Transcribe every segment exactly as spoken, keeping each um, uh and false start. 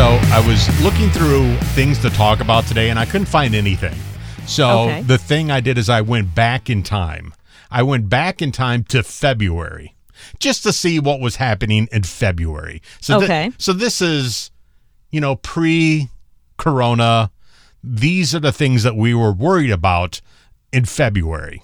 So I was looking through things to talk about today, and I couldn't find anything. So okay. the thing I did is I went back in time. I went back in time to February just to see what was happening in February. So okay. th- so this is, you know, pre-corona. These are the things that we were worried about in February.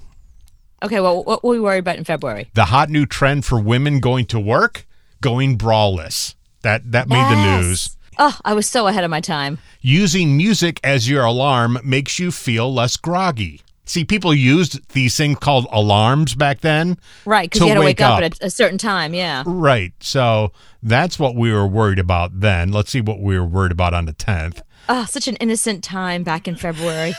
Okay, well, what were we worried about in February? The hot new trend for women going to work, going braless. That that made yes. the news. Oh, I was so ahead of my time. Using music as your alarm makes you feel less groggy. See, people used these things called alarms back then. Right, because you had to wake, wake up, up at a, a certain time, yeah. Right, so that's what we were worried about then. Let's see what we were worried about on the tenth. Oh, such an innocent time back in February.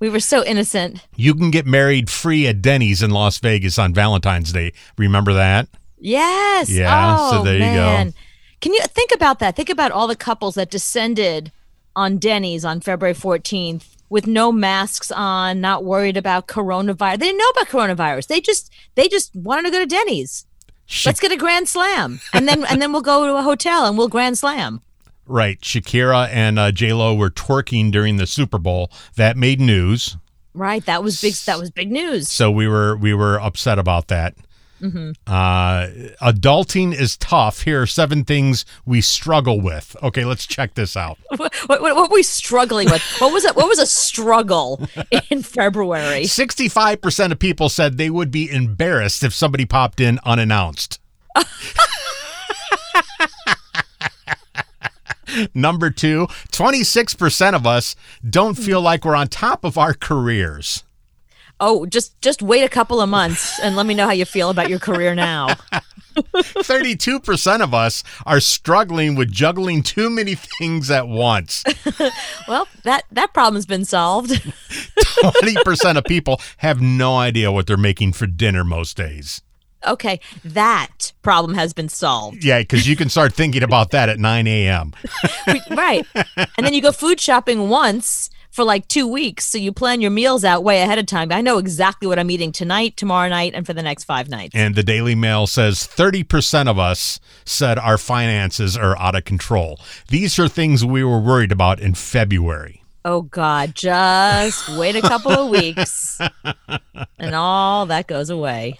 We were so innocent. You can get married free at Denny's in Las Vegas on Valentine's Day. Remember that? Yes. Yeah, oh, so there man. you go. Can you think about that? Think about all the couples that descended on Denny's on February fourteenth. With no masks on, not worried about coronavirus. They didn't know about coronavirus. They just they just wanted to go to Denny's. She- Let's get a Grand Slam, and then and then we'll go to a hotel and we'll Grand Slam. Right. Shakira and uh, J Lo were twerking during the Super Bowl. That made news. Right. That was big. That was big news. So we were we were upset about that. Mm-hmm. Uh, adulting is tough. Here are seven things we struggle with. Okay, let's check this out. What, what, what were we struggling with? What was it? What was a struggle in February? sixty-five percent of people said they would be embarrassed if somebody popped in unannounced. Number two, twenty-six percent of us don't feel like we're on top of our careers. Oh, just just wait a couple of months and let me know how you feel about your career now. thirty-two percent of us are struggling with juggling too many things at once. Well, that, that problem's been solved. twenty percent of people have no idea what they're making for dinner most days. Okay, that problem has been solved. Yeah, because you can start thinking about that at nine a.m. Right. And then you go food shopping once for like two weeks, so you plan your meals out way ahead of time. I know exactly what I'm eating tonight, tomorrow night, and for the next five nights. And the Daily Mail says thirty percent of us said our finances are out of control. These are things we were worried about in February. Oh, God, just wait a couple of weeks, and all that goes away.